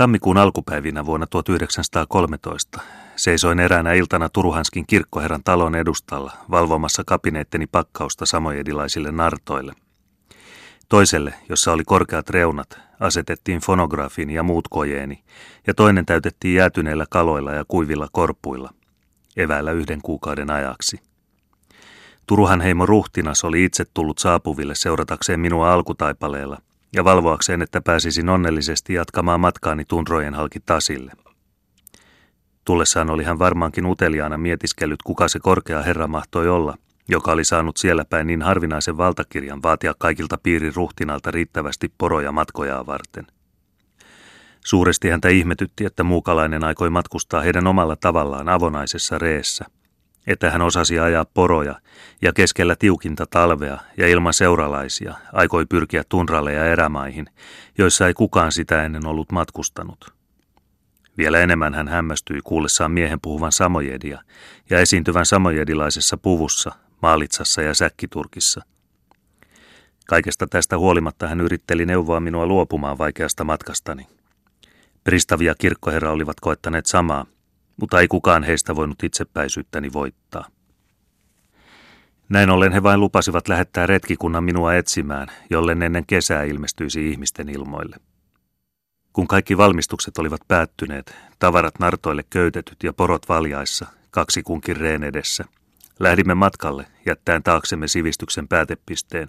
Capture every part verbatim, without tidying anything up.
Tammikuun alkupäivinä vuonna tuhatyhdeksänsataakolmetoista seisoin eräänä iltana Turuhanskin kirkkoherran talon edustalla valvomassa kabineetteni pakkausta samojedilaisille nartoille. Toiselle, jossa oli korkeat reunat, asetettiin fonografini ja muut kojeeni, ja toinen täytettiin jäätyneillä kaloilla ja kuivilla korpuilla, eväällä yhden kuukauden ajaksi. Turuhanheimo Ruhtinas oli itse tullut saapuville seuratakseen minua alkutaipaleella ja valvoakseen, että pääsisin onnellisesti jatkamaan matkaani tunrojen halki Tasille. Tullessaan oli hän varmaankin uteliaana mietiskellyt, kuka se korkea herra mahtoi olla, joka oli saanut siellä päin niin harvinaisen valtakirjan vaatia kaikilta piirin ruhtinalta riittävästi poroja matkojaa varten. Suuresti häntä ihmetytti, että muukalainen aikoi matkustaa heidän omalla tavallaan avonaisessa reessä, että hän osasi ajaa poroja ja keskellä tiukinta talvea ja ilman seuralaisia aikoi pyrkiä tunralle ja erämaihin, joissa ei kukaan sitä ennen ollut matkustanut. Vielä enemmän hän hämmästyi kuullessaan miehen puhuvan samojedia ja esiintyvän samojedilaisessa puvussa, maalitsassa ja säkkiturkissa. Kaikesta tästä huolimatta hän yritteli neuvoa minua luopumaan vaikeasta matkastani. Pristavi ja kirkkoherra olivat koettaneet samaa, mutta ei kukaan heistä voinut itsepäisyyttäni voittaa. Näin ollen he vain lupasivat lähettää retkikunnan minua etsimään, jollen ennen kesää ilmestyisi ihmisten ilmoille. Kun kaikki valmistukset olivat päättyneet, tavarat nartoille köytetyt ja porot valjaissa, kaksi kunkin reen edessä, lähdimme matkalle jättäen taaksemme sivistyksen päätepisteen,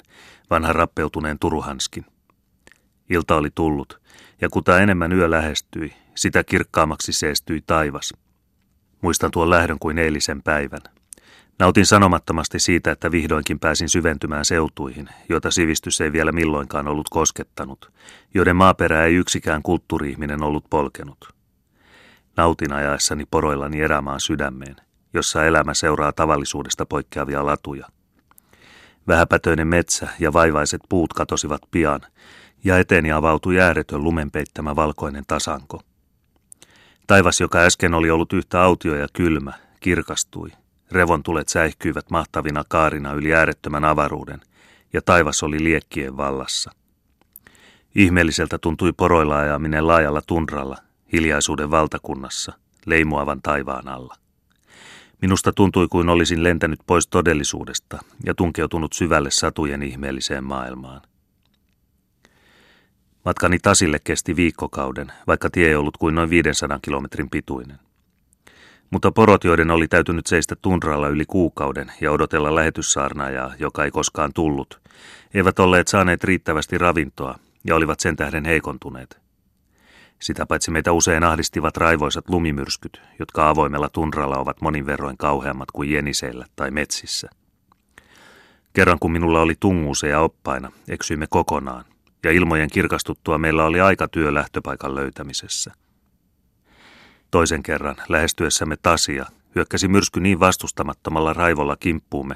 vanhan rappeutuneen Turuhanskin. Ilta oli tullut, ja kuta enemmän yö lähestyi, sitä kirkkaammaksi seestyi taivas. Muistan tuon lähdön kuin eilisen päivän. Nautin sanomattomasti siitä, että vihdoinkin pääsin syventymään seutuihin, joita sivistys ei vielä milloinkaan ollut koskettanut, joiden maaperää ei yksikään kulttuuri-ihminen ollut polkenut. Nautin ajaessani poroillani erämaan sydämeen, jossa elämä seuraa tavallisuudesta poikkeavia latuja. Vähäpätöinen metsä ja vaivaiset puut katosivat pian, ja eteeni avautui ääretön lumen peittämä valkoinen tasanko. Taivas, joka äsken oli ollut yhtä autio ja kylmä, kirkastui. Revontulet säihkyivät mahtavina kaarina yli äärettömän avaruuden, ja taivas oli liekkien vallassa. Ihmeelliseltä tuntui poroilla ajaminen laajalla tundralla, hiljaisuuden valtakunnassa, leimuavan taivaan alla. Minusta tuntui kuin olisin lentänyt pois todellisuudesta ja tunkeutunut syvälle satujen ihmeelliseen maailmaan. Matkani Tasille kesti viikkokauden, vaikka tie ei ollut kuin noin viisisataa kilometrin pituinen. Mutta porot, joiden oli täytynyt seistä tundralla yli kuukauden ja odotella lähetyssaarnaajaa, joka ei koskaan tullut, eivät olleet saaneet riittävästi ravintoa ja olivat sen tähden heikontuneet. Sitä paitsi meitä usein ahdistivat raivoisat lumimyrskyt, jotka avoimella tundralla ovat monin verroin kauheammat kuin Jeniseillä tai metsissä. Kerran kun minulla oli tunguuseja oppaina, eksyimme kokonaan, ja ilmojen kirkastuttua meillä oli aika työ lähtöpaikan löytämisessä. Toisen kerran lähestyessämme Tasia hyökkäsi myrsky niin vastustamattomalla raivolla kimppuumme,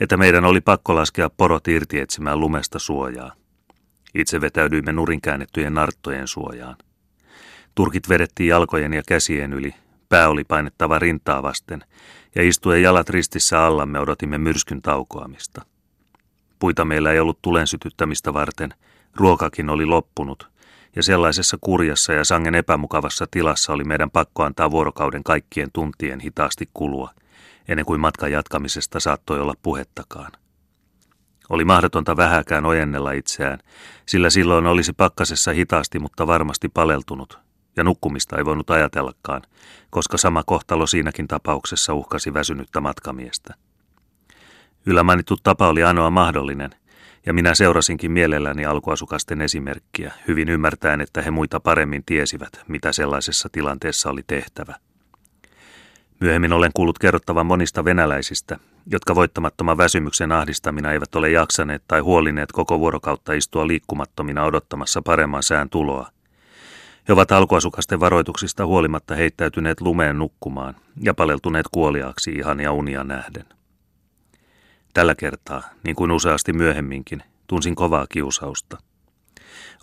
että meidän oli pakko laskea porot irti etsimään lumesta suojaa. Itse vetäydyimme nurin käännettyjen narttojen suojaan. Turkit vedettiin jalkojen ja käsien yli, pää oli painettava rintaa vasten, ja istuen jalat ristissä allamme odotimme myrskyn taukoamista. Puita meillä ei ollut tulen sytyttämistä varten, ruokakin oli loppunut, ja sellaisessa kurjassa ja sangen epämukavassa tilassa oli meidän pakko antaa vuorokauden kaikkien tuntien hitaasti kulua, ennen kuin matkan jatkamisesta saattoi olla puhettakaan. Oli mahdotonta vähäkään ojennella itseään, sillä silloin olisi pakkasessa hitaasti, mutta varmasti paleltunut, ja nukkumista ei voinut ajatellakaan, koska sama kohtalo siinäkin tapauksessa uhkasi väsynyttä matkamiestä. Yllä mainittu tapa oli ainoa mahdollinen, ja minä seurasinkin mielelläni alkuasukasten esimerkkiä, hyvin ymmärtäen, että he muita paremmin tiesivät, mitä sellaisessa tilanteessa oli tehtävä. Myöhemmin olen kuullut kerrottavan monista venäläisistä, jotka voittamattoman väsymyksen ahdistamina eivät ole jaksaneet tai huolineet koko vuorokautta istua liikkumattomina odottamassa paremman sään tuloa. He ovat alkuasukasten varoituksista huolimatta heittäytyneet lumeen nukkumaan ja paleltuneet kuoliaaksi ihania unia nähden. Tällä kertaa, niin kuin useasti myöhemminkin, tunsin kovaa kiusausta.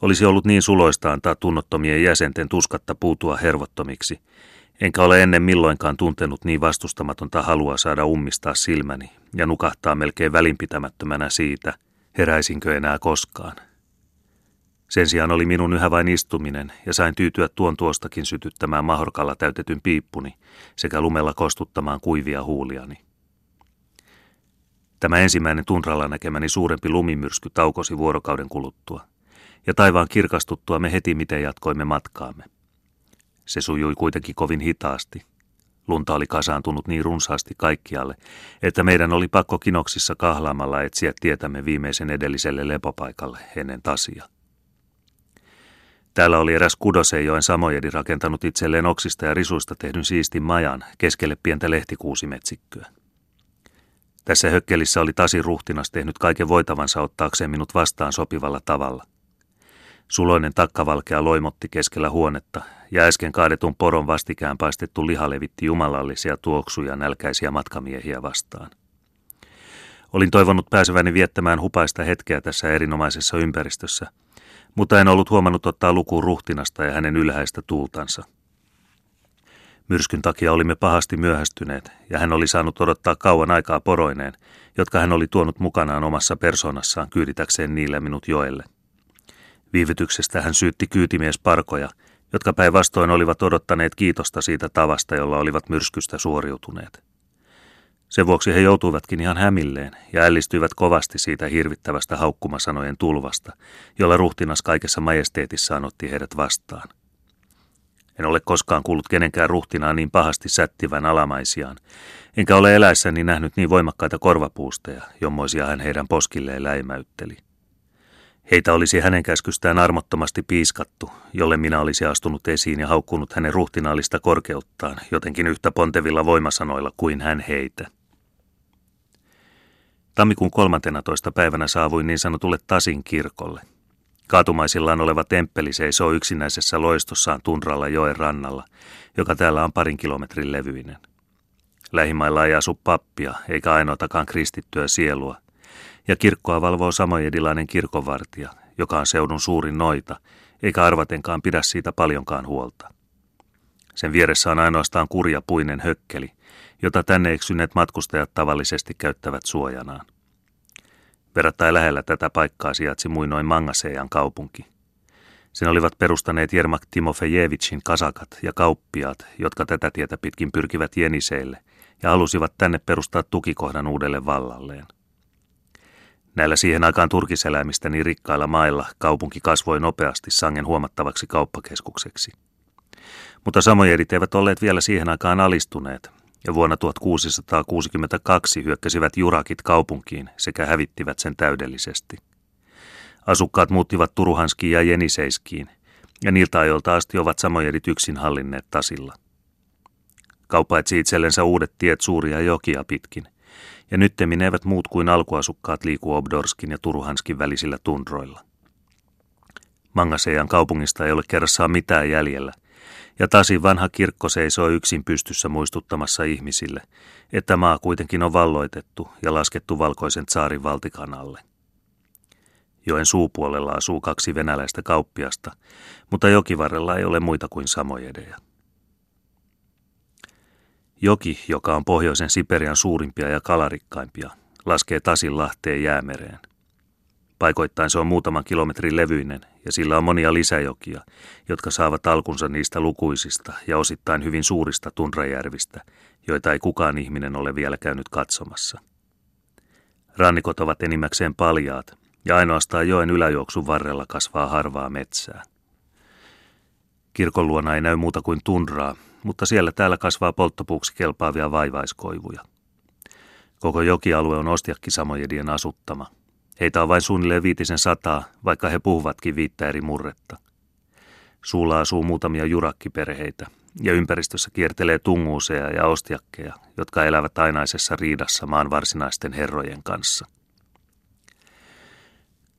Olisi ollut niin suloista antaa tunnottomien jäsenten tuskatta puutua hervottomiksi, enkä ole ennen milloinkaan tuntenut niin vastustamatonta halua saada ummistaa silmäni ja nukahtaa melkein välinpitämättömänä siitä, heräisinkö enää koskaan. Sen sijaan oli minun yhä vain istuminen, ja sain tyytyä tuon tuostakin sytyttämään mahorkalla täytetyn piippuni sekä lumella kostuttamaan kuivia huuliani. Tämä ensimmäinen tunralla näkemäni suurempi lumimyrsky taukosi vuorokauden kuluttua, ja taivaan kirkastuttua me heti miten jatkoimme matkaamme. Se sujui kuitenkin kovin hitaasti. Lunta oli kasaantunut niin runsaasti kaikkialle, että meidän oli pakko kinoksissa kahlaamalla etsiä tietämme viimeisen edelliselle lepopaikalle ennen Tasia. Täällä oli eräs Kudosenjoen samojedi rakentanut itselleen oksista ja risuista tehdyn siistin majan keskelle pientä lehtikuusimetsikköä. Tässä hökkelissä oli Tasin ruhtinas tehnyt kaiken voitavansa ottaakseen minut vastaan sopivalla tavalla. Suloinen takkavalkea loimotti keskellä huonetta, ja äsken kaadetun poron vastikään paistettu liha levitti jumalallisia tuoksuja nälkäisiä matkamiehiä vastaan. Olin toivonut pääseväni viettämään hupaista hetkeä tässä erinomaisessa ympäristössä, mutta en ollut huomannut ottaa lukuun ruhtinasta ja hänen ylhäistä tuultansa. Myrskyn takia olimme pahasti myöhästyneet, ja hän oli saanut odottaa kauan aikaa poroineen, jotka hän oli tuonut mukanaan omassa persoonassaan kyyditäkseen niillä minut joelle. Viivytyksestä hän syytti kyytimiesparkoja, jotka päinvastoin olivat odottaneet kiitosta siitä tavasta, jolla olivat myrskystä suoriutuneet. Sen vuoksi he joutuivatkin ihan hämilleen ja ällistyivät kovasti siitä hirvittävästä haukkumasanojen tulvasta, jolla ruhtinas kaikessa majesteetissaan otti heidät vastaan. En ole koskaan kuullut kenenkään ruhtinaa niin pahasti sättivän alamaisiaan, enkä ole eläissäni nähnyt niin voimakkaita korvapuusteja, jommoisia hän heidän poskilleen läimäytteli. Heitä olisi hänen käskystään armottomasti piiskattu, jolle minä olisi astunut esiin ja haukkunut hänen ruhtinaallista korkeuttaan jotenkin yhtä pontevilla voimasanoilla kuin hän heitä. Tammikuun kolmantenatoista päivänä saavuin niin sanotulle Tasin kirkolle. Kaatumaisillaan oleva temppeli seisoo yksinäisessä loistossaan tunralla joen rannalla, joka täällä on parin kilometrin levyinen. Lähimailla ei asu pappia eikä ainoatakaan kristittyä sielua, ja kirkkoa valvoo samojedilainen kirkonvartija, joka on seudun suurin noita, eikä arvatenkaan pidä siitä paljonkaan huolta. Sen vieressä on ainoastaan kurja puinen hökkeli, jota tänne eksyneet matkustajat tavallisesti käyttävät suojanaan. Verrattain lähellä tätä paikkaa sijaitsi muinoin Mangasejan kaupunki. Sen olivat perustaneet Jermak Timofejevitsin kasakat ja kauppiaat, jotka tätä tietä pitkin pyrkivät Jeniseille ja halusivat tänne perustaa tukikohdan uudelle vallalleen. Näillä siihen aikaan turkiseläimistä niin rikkailla mailla kaupunki kasvoi nopeasti sangen huomattavaksi kauppakeskukseksi. Mutta samojedit eivät olleet vielä siihen aikaan alistuneet, ja vuonna tuhatkuusisataakuusikymmentäkaksi hyökkäsivät jurakit kaupunkiin sekä hävittivät sen täydellisesti. Asukkaat muuttivat Turuhanskiin ja Jeniseiskiin, ja niiltä ajoilta asti ovat samojedit yksin hallinneet Tasilla. Kaupaitsi itsellensä uudet tiet suuria jokia pitkin, ja nyttemmin eivät muut kuin alkuasukkaat liiku Obdorskin ja Turuhanskin välisillä tundroilla. Mangasejan kaupungista ei ole kerrassaan mitään jäljellä, ja Tasin vanha kirkko seisoo yksin pystyssä muistuttamassa ihmisille, että maa kuitenkin on valloitettu ja laskettu valkoisen tsaarin valtikan alle. Joen suupuolella asuu kaksi venäläistä kauppiasta, mutta jokivarrella ei ole muita kuin samojedeja. Joki, joka on pohjoisen Siperian suurimpia ja kalarikkaimpia, laskee Tasin lahteen Jäämereen. Paikoittain se on muutaman kilometrin levyinen ja sillä on monia lisäjokia, jotka saavat alkunsa niistä lukuisista ja osittain hyvin suurista tundrajärvistä, joita ei kukaan ihminen ole vielä käynyt katsomassa. Rannikot ovat enimmäkseen paljaat ja ainoastaan joen yläjuoksun varrella kasvaa harvaa metsää. Kirkon luona ei näy muuta kuin tundraa, mutta siellä täällä kasvaa polttopuuksi kelpaavia vaivaiskoivuja. Koko jokialue on ostiakki samojedien asuttama. Heitä on vain suunnilleen viitisen sataa, vaikka he puhuvatkin viittä eri murretta. Suulla asuu muutamia jurakkiperheitä, ja ympäristössä kiertelee tunguuseja ja ostiakkeja, jotka elävät ainaisessa riidassa maan varsinaisten herrojen kanssa.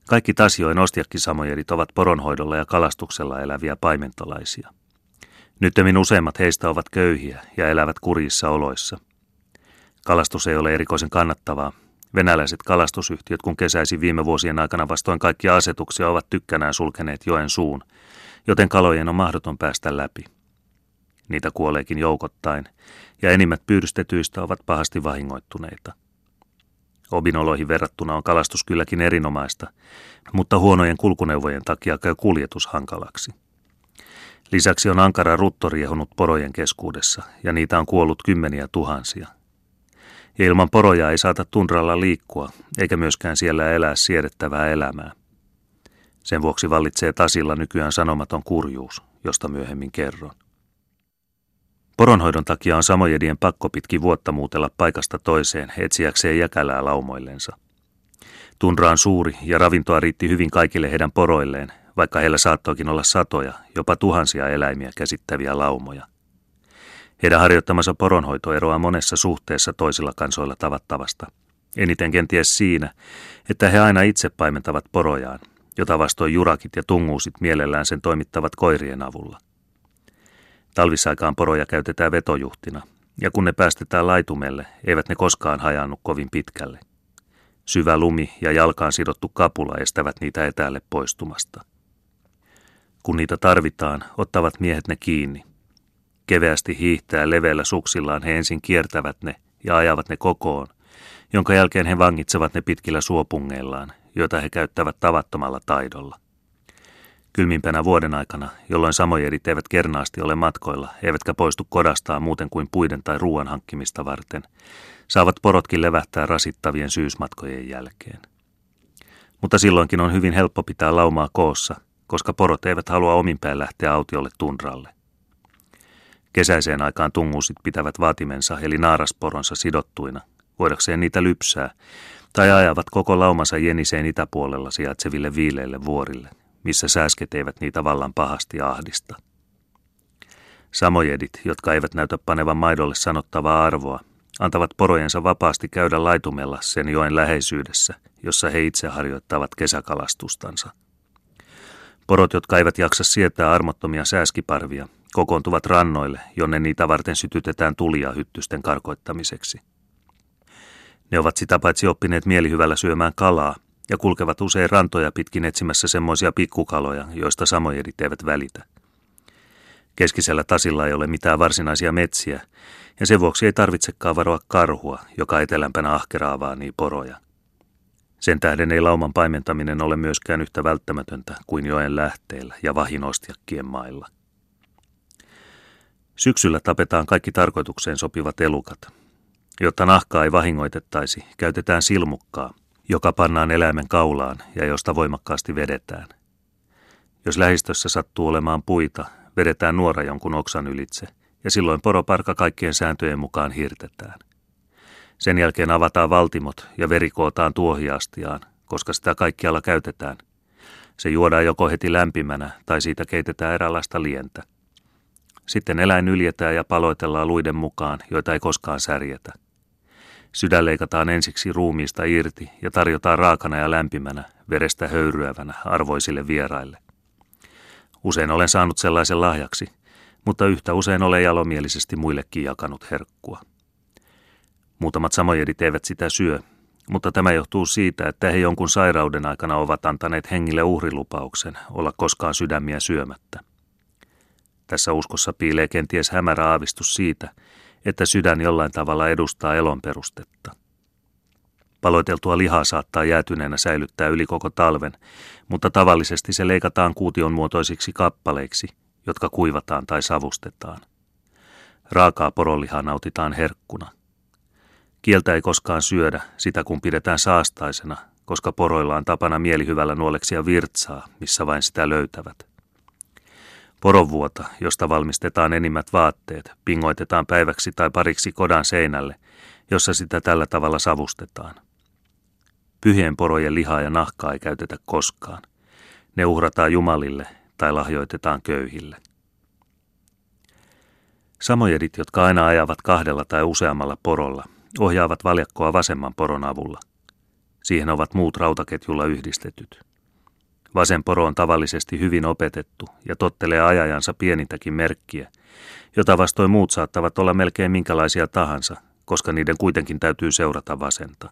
Kaikki Tasjoen ostiakkisamojedit ovat poronhoidolla ja kalastuksella eläviä paimentolaisia. Nyttemmin useimmat heistä ovat köyhiä ja elävät kurjissa oloissa. Kalastus ei ole erikoisen kannattavaa. Venäläiset kalastusyhtiöt, kun kesäisin viime vuosien aikana vastoin kaikkia asetuksia, ovat tykkänään sulkeneet joen suun, joten kalojen on mahdoton päästä läpi. Niitä kuoleekin joukottain, ja enimmät pyydystetyistä ovat pahasti vahingoittuneita. Obinoloihin verrattuna on kalastus kylläkin erinomaista, mutta huonojen kulkuneuvojen takia käy kuljetus hankalaksi. Lisäksi on ankara rutto riehunut porojen keskuudessa, ja niitä on kuollut kymmeniä tuhansia. Ja ilman poroja ei saata tundralla liikkua, eikä myöskään siellä elää siedettävää elämää. Sen vuoksi vallitsee Tasilla nykyään sanomaton kurjuus, josta myöhemmin kerron. Poronhoidon takia on samojedien pakko pitkin vuotta muutella paikasta toiseen etsiäkseen jäkälää laumoillensa. Tundra on suuri ja ravintoa riitti hyvin kaikille heidän poroilleen, vaikka heillä saattoikin olla satoja, jopa tuhansia eläimiä käsittäviä laumoja. Heidän harjoittamansa poronhoito eroaa monessa suhteessa toisilla kansoilla tavattavasta. Eniten kenties siinä, että he aina itse paimentavat porojaan, jota vastoin jurakit ja tunguusit mielellään sen toimittavat koirien avulla. Talvisaikaan poroja käytetään vetojuhtina, ja kun ne päästetään laitumelle, eivät ne koskaan hajaannu kovin pitkälle. Syvä lumi ja jalkaan sidottu kapula estävät niitä etäälle poistumasta. Kun niitä tarvitaan, ottavat miehet ne kiinni. Keveästi hiihtää leveillä suksillaan he ensin kiertävät ne ja ajavat ne kokoon, jonka jälkeen he vangitsevat ne pitkillä suopungeillaan, joita he käyttävät tavattomalla taidolla. Kylmimpänä vuoden aikana, jolloin samojedit eivät kernaasti ole matkoilla, eivätkä poistu kodastaan muuten kuin puiden tai ruoan hankkimista varten, saavat porotkin levähtää rasittavien syysmatkojen jälkeen. Mutta silloinkin on hyvin helppo pitää laumaa koossa, koska porot eivät halua ominpäin lähteä autiolle tundralle. Kesäiseen aikaan tunguusit pitävät vaatimensa eli naarasporonsa sidottuina, voidakseen niitä lypsää, tai ajavat koko laumansa Jeniseen itäpuolella sijaitseville viileille vuorille, missä sääsket eivät niitä vallan pahasti ahdista. Samojedit, jotka eivät näytä panevan maidolle sanottavaa arvoa, antavat porojensa vapaasti käydä laitumella sen joen läheisyydessä, jossa he itse harjoittavat kesäkalastustansa. Porot, jotka eivät jaksa sietää armottomia sääskiparvia, kokoontuvat rannoille, jonne niitä varten sytytetään tulia hyttysten karkoittamiseksi. Ne ovat sitä paitsi oppineet mielihyvällä syömään kalaa ja kulkevat usein rantoja pitkin etsimässä semmoisia pikkukaloja, joista samojedit eivät välitä. Keskisellä Tasilla ei ole mitään varsinaisia metsiä, ja sen vuoksi ei tarvitsekaan varoa karhua, joka etelämpänä ahkeraavaa niin poroja. Sen tähden ei lauman paimentaminen ole myöskään yhtä välttämätöntä kuin joen lähteillä ja vahinostiakkien mailla. Syksyllä tapetaan kaikki tarkoitukseen sopivat elukat. Jotta nahkaa ei vahingoitettaisi, käytetään silmukkaa, joka pannaan eläimen kaulaan ja josta voimakkaasti vedetään. Jos lähistössä sattuu olemaan puita, vedetään nuora jonkun oksan ylitse, ja silloin poroparka kaikkien sääntöjen mukaan hirtetään. Sen jälkeen avataan valtimot ja veri kootaan tuohiastiaan, koska sitä kaikkialla käytetään. Se juodaan joko heti lämpimänä tai siitä keitetään eräänlaista lientä. Sitten eläin nyljetään ja paloitellaan luiden mukaan, joita ei koskaan särjetä. Sydän leikataan ensiksi ruumiista irti ja tarjotaan raakana ja lämpimänä, verestä höyryävänä arvoisille vieraille. Usein olen saanut sellaisen lahjaksi, mutta yhtä usein olen jalomielisesti muillekin jakanut herkkua. Muutamat samojedit eivät sitä syö, mutta tämä johtuu siitä, että he jonkun sairauden aikana ovat antaneet hengille uhrilupauksen olla koskaan sydämiä syömättä. Tässä uskossa piilee kenties hämärä aavistus siitä, että sydän jollain tavalla edustaa elon perustetta. Paloiteltua lihaa saattaa jäätyneenä säilyttää yli koko talven, mutta tavallisesti se leikataan kuution muotoisiksi kappaleiksi, jotka kuivataan tai savustetaan. Raakaa poronlihaa nautitaan herkkuna. Kieltä ei koskaan syödä, sitä kun pidetään saastaisena, koska poroilla on tapana mielihyvällä nuoleksia virtsaa, missä vain sitä löytävät. Poronvuota, josta valmistetaan enimmät vaatteet, pingoitetaan päiväksi tai pariksi kodan seinälle, jossa sitä tällä tavalla savustetaan. Pyhien porojen lihaa ja nahkaa ei käytetä koskaan. Ne uhrataan jumalille tai lahjoitetaan köyhille. Samojedit, jotka aina ajavat kahdella tai useammalla porolla, ohjaavat valjakkoa vasemman poron avulla. Siihen ovat muut rautaketjulla yhdistetyt. Vasen poro on tavallisesti hyvin opetettu ja tottelee ajajansa pienintäkin merkkiä, jota vastoin muut saattavat olla melkein minkälaisia tahansa, koska niiden kuitenkin täytyy seurata vasenta.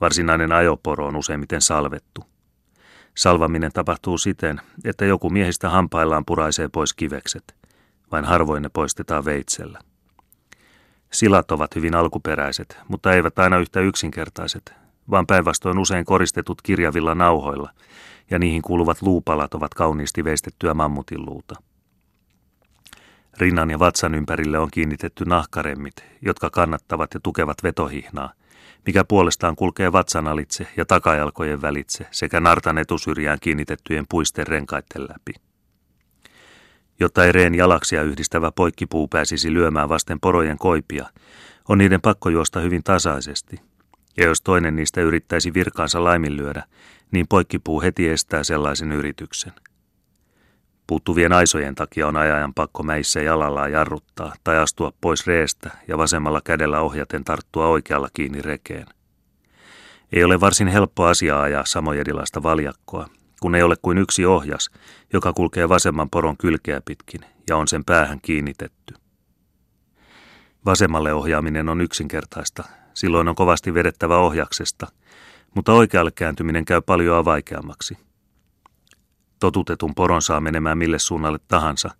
Varsinainen ajoporo on useimmiten salvettu. Salvaminen tapahtuu siten, että joku miehistä hampaillaan puraisee pois kivekset, vain harvoin ne poistetaan veitsellä. Silat ovat hyvin alkuperäiset, mutta eivät aina yhtä yksinkertaiset, vaan päinvastoin usein koristetut kirjavilla nauhoilla, ja niihin kuuluvat luupalat ovat kauniisti veistettyä mammutinluuta. Rinnan ja vatsan ympärille on kiinnitetty nahkaremmit, jotka kannattavat ja tukevat vetohihnaa, mikä puolestaan kulkee vatsan alitse ja takajalkojen välitse sekä nartan etusyrjään kiinnitettyjen puisten renkaitten läpi. Jotta ereen jalaksia yhdistävä poikkipuu pääsisi lyömään vasten porojen koipia, on niiden pakko juosta hyvin tasaisesti. Ja jos toinen niistä yrittäisi virkaansa laiminlyödä, niin poikkipuu heti estää sellaisen yrityksen. Puuttuvien aisojen takia on ajajan pakko mäissä jalallaan jarruttaa tai astua pois reestä ja vasemmalla kädellä ohjaten tarttua oikealla kiinni rekeen. Ei ole varsin helppo asia ajaa samojedilaista valjakkoa, kun ei ole kuin yksi ohjas, joka kulkee vasemman poron kylkeä pitkin ja on sen päähän kiinnitetty. Vasemmalle ohjaaminen on yksinkertaista, silloin on kovasti vedettävä ohjaksesta, mutta oikealle kääntyminen käy paljon vaikeammaksi. Totutetun poron saa menemään mille suunnalle tahansa,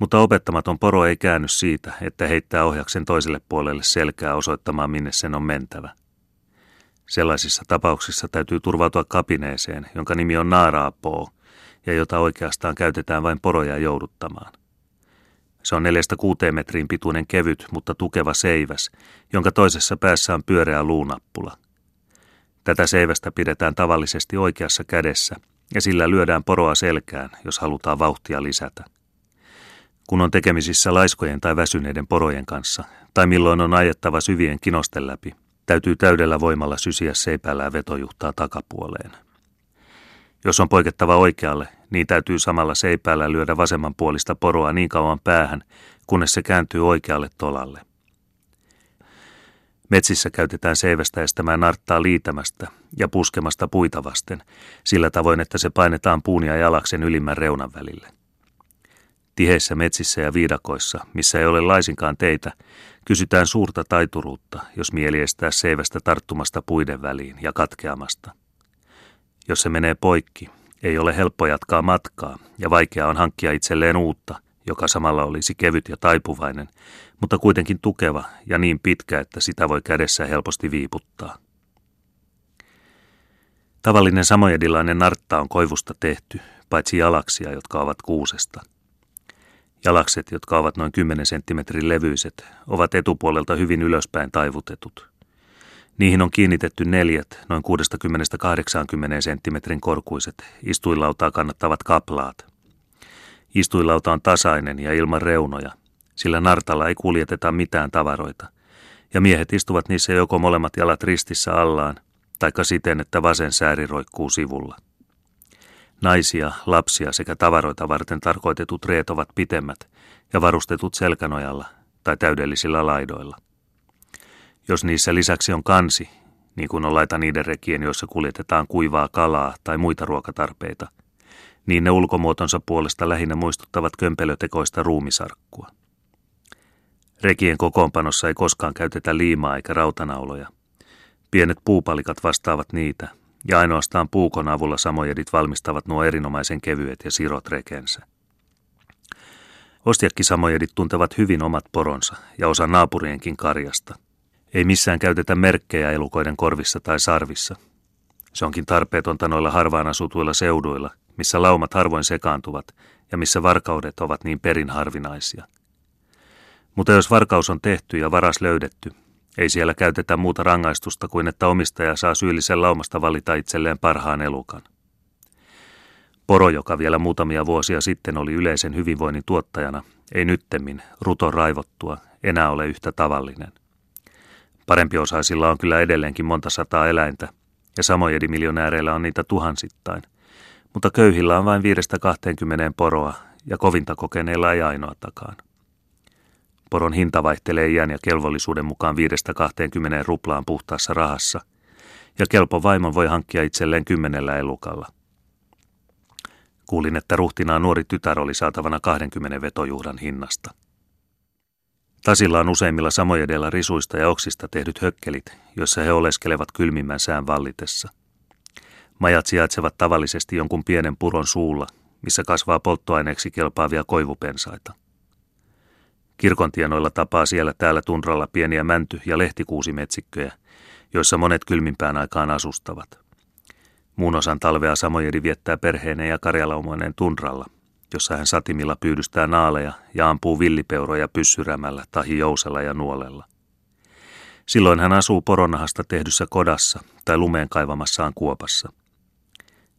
mutta opettamaton poro ei käänny siitä, että heittää ohjaksen toiselle puolelle selkää osoittamaan minne sen on mentävä. Sellaisissa tapauksissa täytyy turvautua kapineeseen, jonka nimi on naaraapoo, ja jota oikeastaan käytetään vain poroja jouduttamaan. Se on neljästä kuuteen metriin pituinen kevyt, mutta tukeva seiväs, jonka toisessa päässä on pyöreä luunappula. Tätä seivästä pidetään tavallisesti oikeassa kädessä, ja sillä lyödään poroa selkään, jos halutaan vauhtia lisätä. Kun on tekemisissä laiskojen tai väsyneiden porojen kanssa, tai milloin on ajettava syvien kinosten läpi, täytyy täydellä voimalla sysiä seipällään vetojuhtaa takapuoleen. Jos on poikettava oikealle, niin täytyy samalla seipäällä lyödä vasemmanpuolista poroa niin kauan päähän, kunnes se kääntyy oikealle tolalle. Metsissä käytetään seivästä estämään narttaa liitämästä ja puskemasta puita vasten, sillä tavoin, että se painetaan puun ja jalaksen ylimmän reunan välille. Tiheissä metsissä ja viidakoissa, missä ei ole laisinkaan teitä, kysytään suurta taituruutta, jos mieli estää seivästä tarttumasta puiden väliin ja katkeamasta. Jos se menee poikki, ei ole helppo jatkaa matkaa ja vaikeaa on hankkia itselleen uutta, joka samalla olisi kevyt ja taipuvainen, mutta kuitenkin tukeva ja niin pitkä, että sitä voi kädessä helposti viiputtaa. Tavallinen samojedilainen nartta on koivusta tehty, paitsi jalaksia, jotka ovat kuusesta. Jalakset, jotka ovat noin kymmenen senttimetrin levyiset, ovat etupuolelta hyvin ylöspäin taivutetut. Niihin on kiinnitetty neljät, noin kuudesta kymmeneen kahteenkymmeneen senttimetrin korkuiset, istuinlautaa kannattavat kaplaat. Istuinlauta on tasainen ja ilman reunoja, sillä nartalla ei kuljeteta mitään tavaroita, ja miehet istuvat niissä joko molemmat jalat ristissä allaan, taikka siten, että vasen sääri roikkuu sivulla. Naisia, lapsia sekä tavaroita varten tarkoitetut reet ovat pitemmät ja varustetut selkänojalla tai täydellisillä laidoilla. Jos niissä lisäksi on kansi, niin kuin on laita niiden rekien, joissa kuljetetaan kuivaa kalaa tai muita ruokatarpeita, niin ne ulkomuotonsa puolesta lähinnä muistuttavat kömpelötekoista ruumisarkkua. Rekien kokoonpanossa ei koskaan käytetä liimaa eikä rautanauloja. Pienet puupalikat vastaavat niitä, ja ainoastaan puukon avulla samojedit valmistavat nuo erinomaisen kevyet ja sirot rekensä. Ostiakkisamojedit tuntevat hyvin omat poronsa ja osa naapurienkin karjasta. Ei missään käytetä merkkejä elukoiden korvissa tai sarvissa. Se onkin tarpeetonta noilla harvaan asutuilla seuduilla, missä laumat harvoin sekaantuvat ja missä varkaudet ovat niin perin harvinaisia. Mutta jos varkaus on tehty ja varas löydetty, ei siellä käytetä muuta rangaistusta kuin että omistaja saa syyllisen laumasta valita itselleen parhaan elukan. Poro, joka vielä muutamia vuosia sitten oli yleisen hyvinvoinnin tuottajana, ei nyttemmin, ruton raivottua, enää ole yhtä tavallinen. Parempiosaisilla on kyllä edelleenkin monta sataa eläintä, ja samojedi-miljonääreillä on niitä tuhansittain, mutta köyhillä on vain viidestä kahteenkymmeneen poroa, ja kovinta kokeneilla ei ainoatakaan. Poron hinta vaihtelee iän ja kelvollisuuden mukaan viidestä kahteenkymmeneen ruplaan puhtaassa rahassa, ja kelpo vaimon voi hankkia itselleen kymmenellä elukalla. Kuulin, että ruhtinaan nuori tytär oli saatavana kahdenkymmenen vetojuhdan hinnasta. Tasilla on useimmilla samojedilla risuista ja oksista tehdyt hökkelit, joissa he oleskelevat kylmimmän sään vallitessa. Majat sijaitsevat tavallisesti jonkun pienen puron suulla, missä kasvaa polttoaineeksi kelpaavia koivupensaita. Kirkontienoilla tapaa siellä täällä tundralla pieniä mänty- ja lehtikuusimetsikköjä, joissa monet kylmimpään aikaan asustavat. Muun osan talvea Samojedi viettää perheineen ja karjalaumoineen tundralla, jossa hän satimilla pyydystää naaleja ja ampuu villipeuroja pyssyrämällä tai jousella ja nuolella. Silloin hän asuu poronahasta tehdyssä kodassa tai lumeen kaivamassaan kuopassa.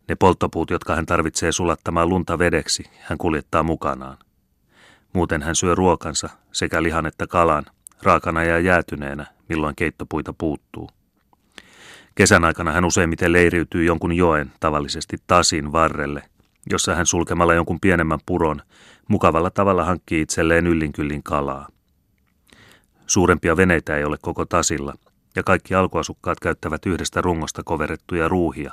Ne polttopuut, jotka hän tarvitsee sulattamaan lunta vedeksi, hän kuljettaa mukanaan. Muuten hän syö ruokansa, sekä lihan että kalan, raakana ja jäätyneenä, milloin keittopuita puuttuu. Kesän aikana hän useimmiten leiriytyy jonkun joen, tavallisesti Tasin varrelle, jossa hän sulkemalla jonkun pienemmän puron mukavalla tavalla hankkii itselleen yllinkyllin kalaa. Suurempia veneitä ei ole koko Tasilla, ja kaikki alkuasukkaat käyttävät yhdestä rungosta koverrettuja ruuhia,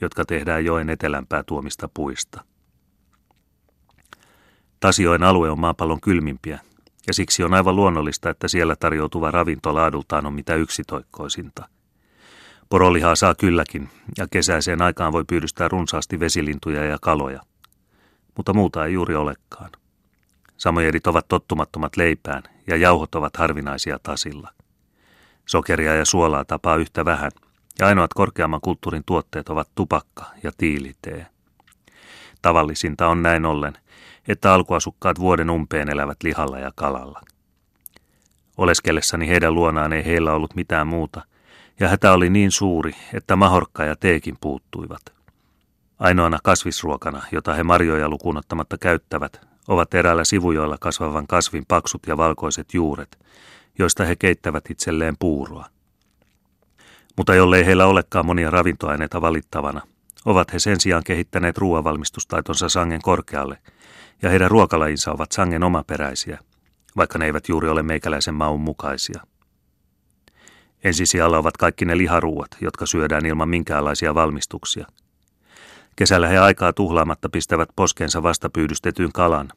jotka tehdään joen etelämpää tuomista puista. Tasioen alue on maapallon kylmimpiä, ja siksi on aivan luonnollista, että siellä tarjoutuva ravinto laadultaan on mitä yksitoikkoisinta. Porolihaa saa kylläkin, ja kesäiseen aikaan voi pyydystää runsaasti vesilintuja ja kaloja. Mutta muuta ei juuri olekaan. Samojerit ovat tottumattomat leipään, ja jauhot ovat harvinaisia Tasilla. Sokeria ja suolaa tapaa yhtä vähän, ja ainoat korkeamman kulttuurin tuotteet ovat tupakka ja tiilitee. Tavallisinta on näin ollen, että alkuasukkaat vuoden umpeen elävät lihalla ja kalalla. Oleskellessani heidän luonaan ei heillä ollut mitään muuta, ja hätä oli niin suuri, että mahorkka ja teekin puuttuivat. Ainoana kasvisruokana, jota he marjoja lukuun ottamatta käyttävät, ovat eräällä sivujoilla kasvavan kasvin paksut ja valkoiset juuret, joista he keittävät itselleen puuroa. Mutta jollei heillä olekaan monia ravintoaineita valittavana, ovat he sen sijaan kehittäneet ruoanvalmistustaitonsa sangen korkealle, ja heidän ruokalajinsa ovat sangen omaperäisiä, vaikka ne eivät juuri ole meikäläisen maun mukaisia. Ensisijalla ovat kaikki ne liharuuat, jotka syödään ilman minkäänlaisia valmistuksia. Kesällä he aikaa tuhlaamatta pistävät poskensa vasta pyydystetyn kalan,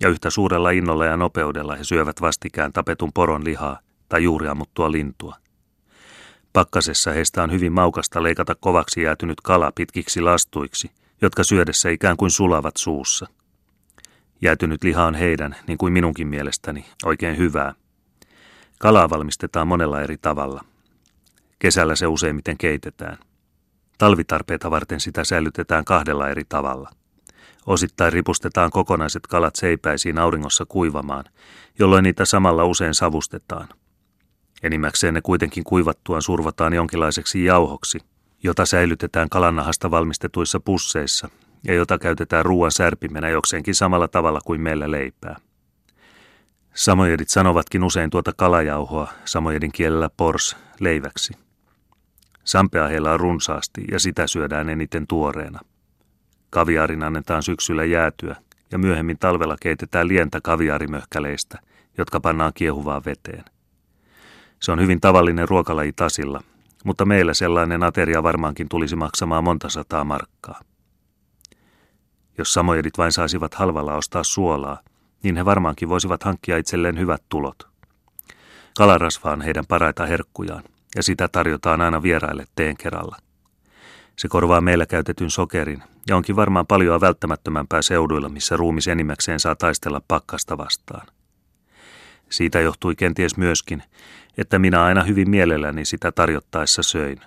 ja yhtä suurella innolla ja nopeudella he syövät vastikään tapetun poron lihaa tai juuri ammuttua lintua. Pakkasessa heistä on hyvin maukasta leikata kovaksi jäätynyt kala pitkiksi lastuiksi, jotka syödessä ikään kuin sulavat suussa. Jäätynyt liha on heidän, niin kuin minunkin mielestäni, oikein hyvää. Kalaa valmistetaan monella eri tavalla. Kesällä se useimmiten keitetään. Talvitarpeita varten sitä säilytetään kahdella eri tavalla. Osittain ripustetaan kokonaiset kalat seipäisiin auringossa kuivamaan, jolloin niitä samalla usein savustetaan. Enimmäkseen ne kuitenkin kuivattuaan survotaan jonkinlaiseksi jauhoksi, jota säilytetään kalannahasta valmistetuissa pusseissa ja jota käytetään ruoan särpimenä jokseenkin samalla tavalla kuin meillä leipää. Samojedit sanovatkin usein tuota kalajauhoa samojedin kielellä pors leiväksi. Sampea heillä on runsaasti ja sitä syödään eniten tuoreena. Kaviaarin annetaan syksyllä jäätyä ja myöhemmin talvella keitetään lientä kaviaarimöhkäleistä, jotka pannaan kiehuvaan veteen. Se on hyvin tavallinen ruokalaji Tasilla, mutta meillä sellainen ateria varmaankin tulisi maksamaan monta sataa markkaa. Jos samojedit vain saisivat halvalla ostaa suolaa, niin he varmaankin voisivat hankkia itselleen hyvät tulot. Kalarasva on heidän paraita herkkujaan, ja sitä tarjotaan aina vieraille teen kerralla. Se korvaa meillä käytetyn sokerin, ja onkin varmaan paljon välttämättömämpää seuduilla, missä ruumis enimmäkseen saa taistella pakkasta vastaan. Siitä johtui kenties myöskin, että minä aina hyvin mielelläni sitä tarjottaessa söin.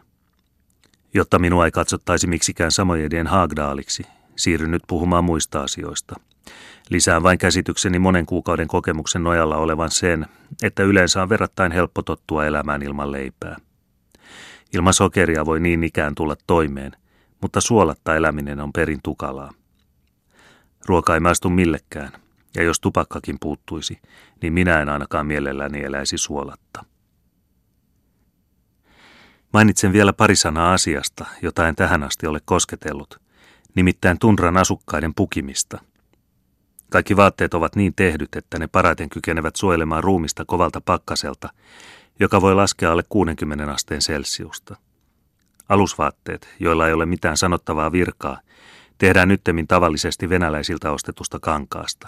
Jotta minua ei katsottaisi miksikään samojedien haagdaaliksi, siirryn nyt puhumaan muista asioista. Lisään vain käsitykseni monen kuukauden kokemuksen nojalla olevan sen, että yleensä on verrattain helppo tottua elämään ilman leipää. Ilman sokeria voi niin ikään tulla toimeen, mutta suolatta eläminen on perin tukalaa. Ruoka ei maistu millekään, ja jos tupakkakin puuttuisi, niin minä en ainakaan mielelläni eläisi suolatta. Mainitsen vielä pari sanaa asiasta, jota en tähän asti ole kosketellut, nimittäin tundran asukkaiden pukimista. Kaikki vaatteet ovat niin tehdyt, että ne paraiten kykenevät suojelemaan ruumista kovalta pakkaselta, joka voi laskea alle kuuteenkymmeneen asteen celsiusta. Alusvaatteet, joilla ei ole mitään sanottavaa virkaa, tehdään nyttemmin tavallisesti venäläisiltä ostetusta kankaasta.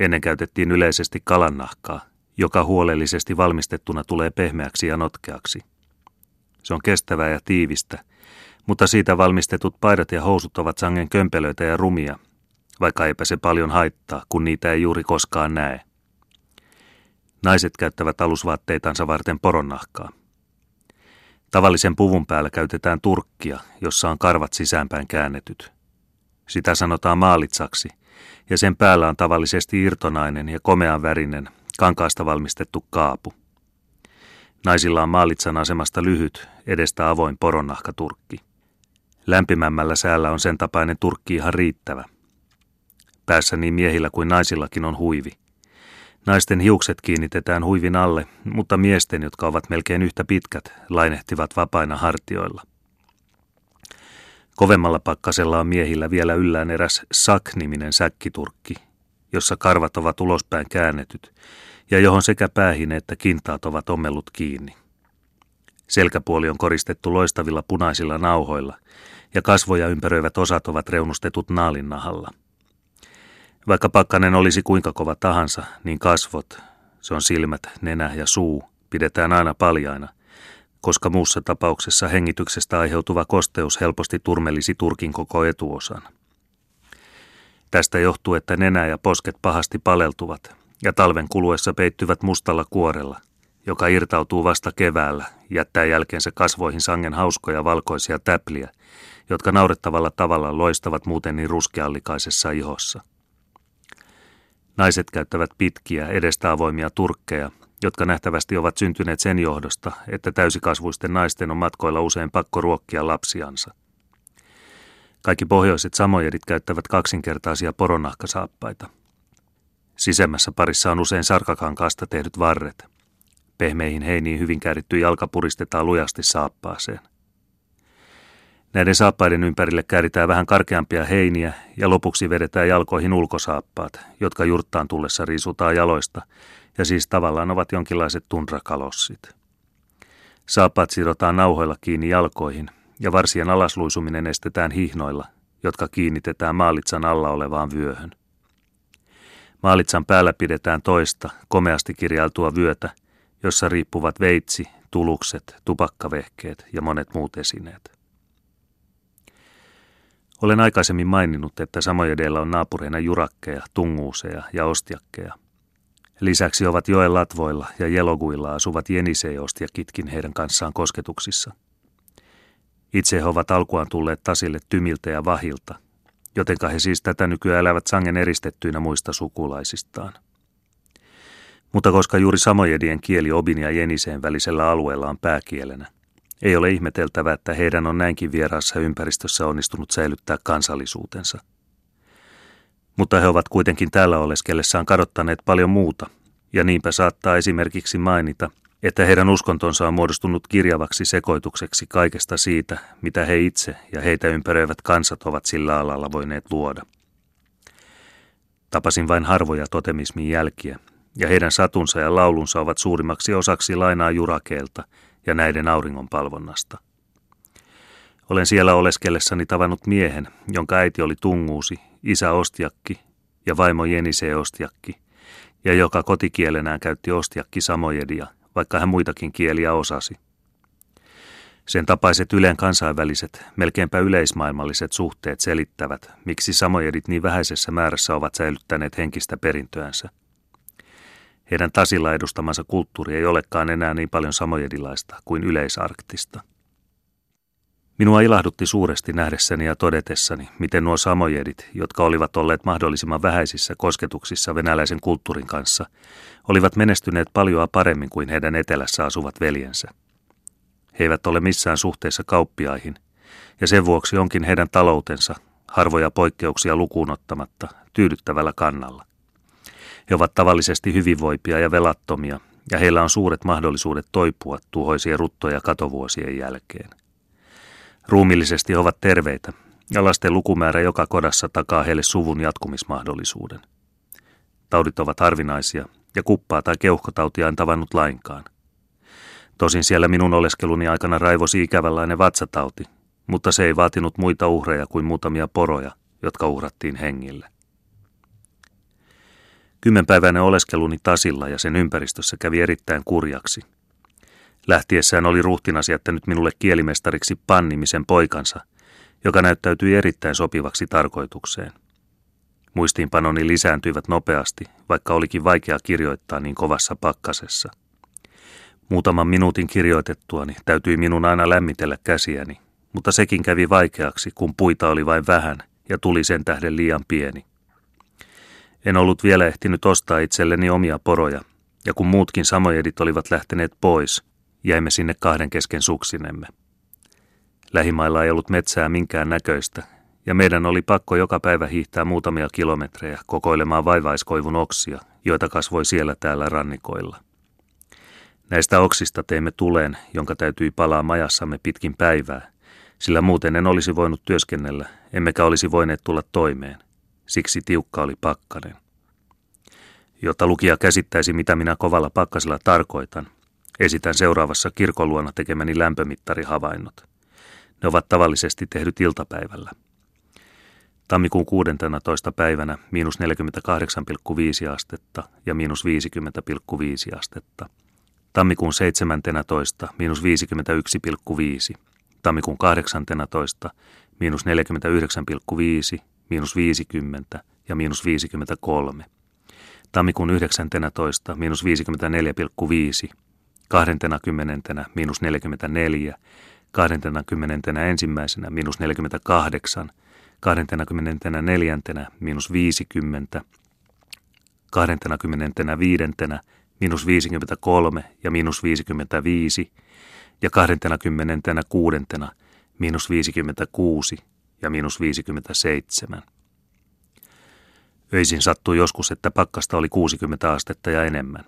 Ennen käytettiin yleisesti kalannahkaa, joka huolellisesti valmistettuna tulee pehmeäksi ja notkeaksi. Se on kestävää ja tiivistä, mutta siitä valmistetut paidat ja housut ovat sangen kömpelöitä ja rumia, vaikka eipä se paljon haittaa, kun niitä ei juuri koskaan näe. Naiset käyttävät alusvaatteitansa varten poronnahkaa. Tavallisen puvun päällä käytetään turkkia, jossa on karvat sisäänpäin käännetyt. Sitä sanotaan maalitsaksi, ja sen päällä on tavallisesti irtonainen ja komean värinen, kankaasta valmistettu kaapu. Naisilla on maalitsan asemasta lyhyt, edestä avoin poronnahkaturkki. Lämpimämmällä säällä on sen tapainen turkki ihan riittävä. Päässä niin miehillä kuin naisillakin on huivi. Naisten hiukset kiinnitetään huivin alle, mutta miesten, jotka ovat melkein yhtä pitkät, lainehtivat vapaina hartioilla. Kovemmalla pakkasella on miehillä vielä yllään eräs sak-niminen säkkiturkki, jossa karvat ovat ulospäin käännetyt ja johon sekä päähine että kintaat ovat ommellut kiinni. Selkäpuoli on koristettu loistavilla punaisilla nauhoilla ja kasvoja ympäröivät osat ovat reunustetut naalinnahalla. Vaikka pakkanen olisi kuinka kova tahansa, niin kasvot, se on silmät, nenä ja suu, pidetään aina paljaina, koska muussa tapauksessa hengityksestä aiheutuva kosteus helposti turmelisi turkin koko etuosan. Tästä johtuu, että nenä ja posket pahasti paleltuvat ja talven kuluessa peittyvät mustalla kuorella, joka irtautuu vasta keväällä, jättää jälkeensä kasvoihin sangen hauskoja valkoisia täpliä, jotka naurettavalla tavalla loistavat muuten niin ruskeallikaisessa ihossa. Naiset käyttävät pitkiä, edestä avoimia turkkeja, jotka nähtävästi ovat syntyneet sen johdosta, että täysikasvuisten naisten on matkoilla usein pakko ruokkia lapsiansa. Kaikki pohjoiset samojedit käyttävät kaksinkertaisia poronnahkasaappaita. Sisemmässä parissa on usein sarkakankaasta tehdyt varret. Pehmeihin heiniin hyvin kääritty jalka puristetaan lujasti saappaaseen. Näiden saappaiden ympärille kääritään vähän karkeampia heiniä ja lopuksi vedetään jalkoihin ulkosaappaat, jotka jurttaan tullessa riisutaan jaloista ja siis tavallaan ovat jonkinlaiset tundrakalossit. Saappaat sidotaan nauhoilla kiinni jalkoihin ja varsien alasluisuminen estetään hihnoilla, jotka kiinnitetään maalitsan alla olevaan vyöhön. Maalitsan päällä pidetään toista, komeasti kirjailtua vyötä, jossa riippuvat veitsi, tulukset, tupakkavehkeet ja monet muut esineet. Olen aikaisemmin maininnut, että samojedellä on naapureina jurakkeja, tunguuseja ja ostiakkeja. Lisäksi ovat joen latvoilla ja jeloguilla asuvat jenisei-ostiakitkin heidän kanssaan kosketuksissa. Itse he ovat alkuaan tulleet Tasille Tymiltä ja Vahilta, jotenka he siis tätä nykyään elävät sangen eristettyinä muista sukulaisistaan. Mutta koska juuri samojedien kieli Obin ja Jeniseen välisellä alueella on pääkielenä, ei ole ihmeteltävä, että heidän on näinkin vieraassa ympäristössä onnistunut säilyttää kansallisuutensa. Mutta he ovat kuitenkin täällä oleskellessaan kadottaneet paljon muuta, ja niinpä saattaa esimerkiksi mainita, että heidän uskontonsa on muodostunut kirjavaksi sekoitukseksi kaikesta siitä, mitä he itse ja heitä ympäröivät kansat ovat sillä alalla voineet luoda. Tapasin vain harvoja totemismin jälkiä, ja heidän satunsa ja laulunsa ovat suurimmaksi osaksi lainaa jurakeelta ja näiden auringonpalvonnasta. Olen siellä oleskellessani tavannut miehen, jonka äiti oli tunguusi, isä ostiakki ja vaimo Jenise ostiakki, ja joka kotikielenään käytti ostiakki samojedia, vaikka hän muitakin kieliä osasi. Sen tapaiset yleen kansainväliset, melkeinpä yleismaailmalliset suhteet selittävät, miksi samojedit niin vähäisessä määrässä ovat säilyttäneet henkistä perintöänsä. Heidän Tasilla edustamansa kulttuuri ei olekaan enää niin paljon samojedilaista kuin yleisarktista. Minua ilahdutti suuresti nähdessäni ja todetessani, miten nuo samojedit, jotka olivat olleet mahdollisimman vähäisissä kosketuksissa venäläisen kulttuurin kanssa, olivat menestyneet paljoa paremmin kuin heidän etelässä asuvat veljensä. He eivät ole missään suhteessa kauppiaihin, ja sen vuoksi onkin heidän taloutensa, harvoja poikkeuksia lukuun ottamatta, tyydyttävällä kannalla. He ovat tavallisesti hyvinvoipia ja velattomia, ja heillä on suuret mahdollisuudet toipua tuhoisien rutto- ja katovuosien jälkeen. Ruumillisesti he ovat terveitä, ja lasten lukumäärä joka kodassa takaa heille suvun jatkumismahdollisuuden. Taudit ovat harvinaisia, ja kuppaa tai keuhkotautia en tavannut lainkaan. Tosin siellä minun oleskeluni aikana raivosi ikävänlainen vatsatauti, mutta se ei vaatinut muita uhreja kuin muutamia poroja, jotka uhrattiin hengille. Kymmenpäiväinen oleskeluni Tasilla ja sen ympäristössä kävi erittäin kurjaksi. Lähtiessään oli ruhtinas jättänyt minulle kielimestariksi pannimisen poikansa, joka näyttäytyi erittäin sopivaksi tarkoitukseen. Muistiinpanoni lisääntyivät nopeasti, vaikka olikin vaikea kirjoittaa niin kovassa pakkasessa. Muutaman minuutin kirjoitettuani täytyi minun aina lämmitellä käsiäni, mutta sekin kävi vaikeaksi, kun puita oli vain vähän ja tuli sen tähden liian pieni. En ollut vielä ehtinyt ostaa itselleni omia poroja, ja kun muutkin samojedit olivat lähteneet pois, jäimme sinne kahden kesken suksinemme. Lähimailla ei ollut metsää minkään näköistä, ja meidän oli pakko joka päivä hiihtää muutamia kilometrejä kokoilemaan vaivaiskoivun oksia, joita kasvoi siellä täällä rannikoilla. Näistä oksista teimme tulen, jonka täytyi palaa majassamme pitkin päivää, sillä muuten en olisi voinut työskennellä, emmekä olisi voineet tulla toimeen. Siksi tiukka oli pakkanen. Jotta lukija käsittäisi, mitä minä kovalla pakkasella tarkoitan, esitän seuraavassa kirkon luona tekemäni lämpömittarihavainnot. Ne ovat tavallisesti tehdyt iltapäivällä. Tammikuun kuudenteenatoista päivänä miinus neljäkymmentäkahdeksan pilkku viisi astetta ja miinus viisikymmentä pilkku viisi astetta. Tammikuun seitsemäntenätoista miinus viisikymmentäyksi pilkku viisi. Tammikuun kahdeksantenätoista miinus neljäkymmentäyhdeksän pilkku viisi, miinus viisikymmentä ja miinus viisikymmentäkolme. Tammikuun yhdeksäntenätoista miinus viisikymmentäneljä pilkku viisi. kaksikymmentä miinus neljäkymmentäneljä. kaksikymmentäyksi miinus neljäkymmentäkahdeksan. kaksikymmentäneljä miinus viisikymmentä, kaksikymmentäviisi miinus viisikymmentäkolme ja miinus viisikymmentäviisi ja kaksikymmentäkuusi miinus viisikymmentäkuusi ja miinus viisikymmentäseitsemän. Öisin sattui joskus, että pakkasta oli kuusikymmentä astetta ja enemmän.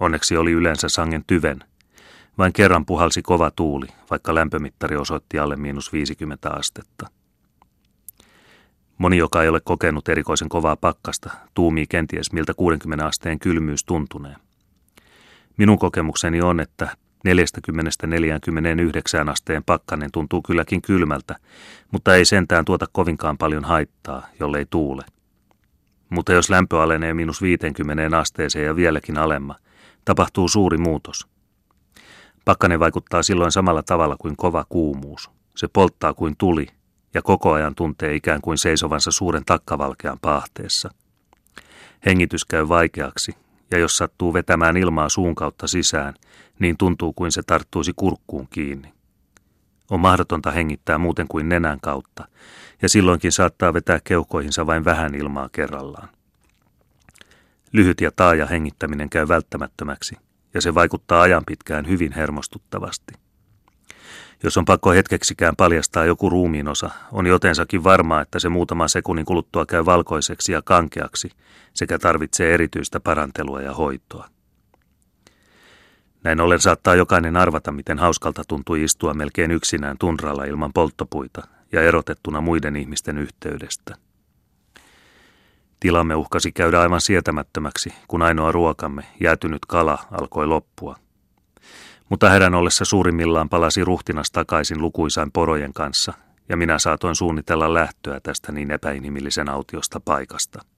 Onneksi oli yleensä sangen tyven. Vain kerran puhalsi kova tuuli, vaikka lämpömittari osoitti alle miinus viisikymmentä astetta. Moni, joka ei ole kokenut erikoisen kovaa pakkasta, tuumii kenties, miltä kuudenkymmenen asteen kylmyys tuntunee. Minun kokemukseni on, että neljästäkymmenestä neljäänkymmeneenyhdeksään asteen pakkanen tuntuu kylläkin kylmältä, mutta ei sentään tuota kovinkaan paljon haittaa, jollei tuule. Mutta jos lämpö alenee miinus viiteenkymmeneen asteeseen ja vieläkin alemma, tapahtuu suuri muutos. Pakkanen vaikuttaa silloin samalla tavalla kuin kova kuumuus. Se polttaa kuin tuli. Ja koko ajan tuntee ikään kuin seisovansa suuren takkavalkean paahteessa. Hengitys käy vaikeaksi, ja jos sattuu vetämään ilmaa suun kautta sisään, niin tuntuu kuin se tarttuisi kurkkuun kiinni. On mahdotonta hengittää muuten kuin nenän kautta, ja silloinkin saattaa vetää keuhkoihinsa vain vähän ilmaa kerrallaan. Lyhyt ja taaja hengittäminen käy välttämättömäksi, ja se vaikuttaa ajan pitkään hyvin hermostuttavasti. Jos on pakko hetkeksikään paljastaa joku ruumiinosa, on jotensakin varmaa, että se muutaman sekunnin kuluttua käy valkoiseksi ja kankeaksi sekä tarvitsee erityistä parantelua ja hoitoa. Näin ollen saattaa jokainen arvata, miten hauskalta tuntui istua melkein yksinään tundralla ilman polttopuita ja erotettuna muiden ihmisten yhteydestä. Tilamme uhkasi käydä aivan sietämättömäksi, kun ainoa ruokamme, jäätynyt kala, alkoi loppua. Mutta hädän ollessa suurimmillaan palasi Ruhtinas takaisin lukuisain porojen kanssa, ja minä saatoin suunnitella lähtöä tästä niin epäinhimillisen autiosta paikasta.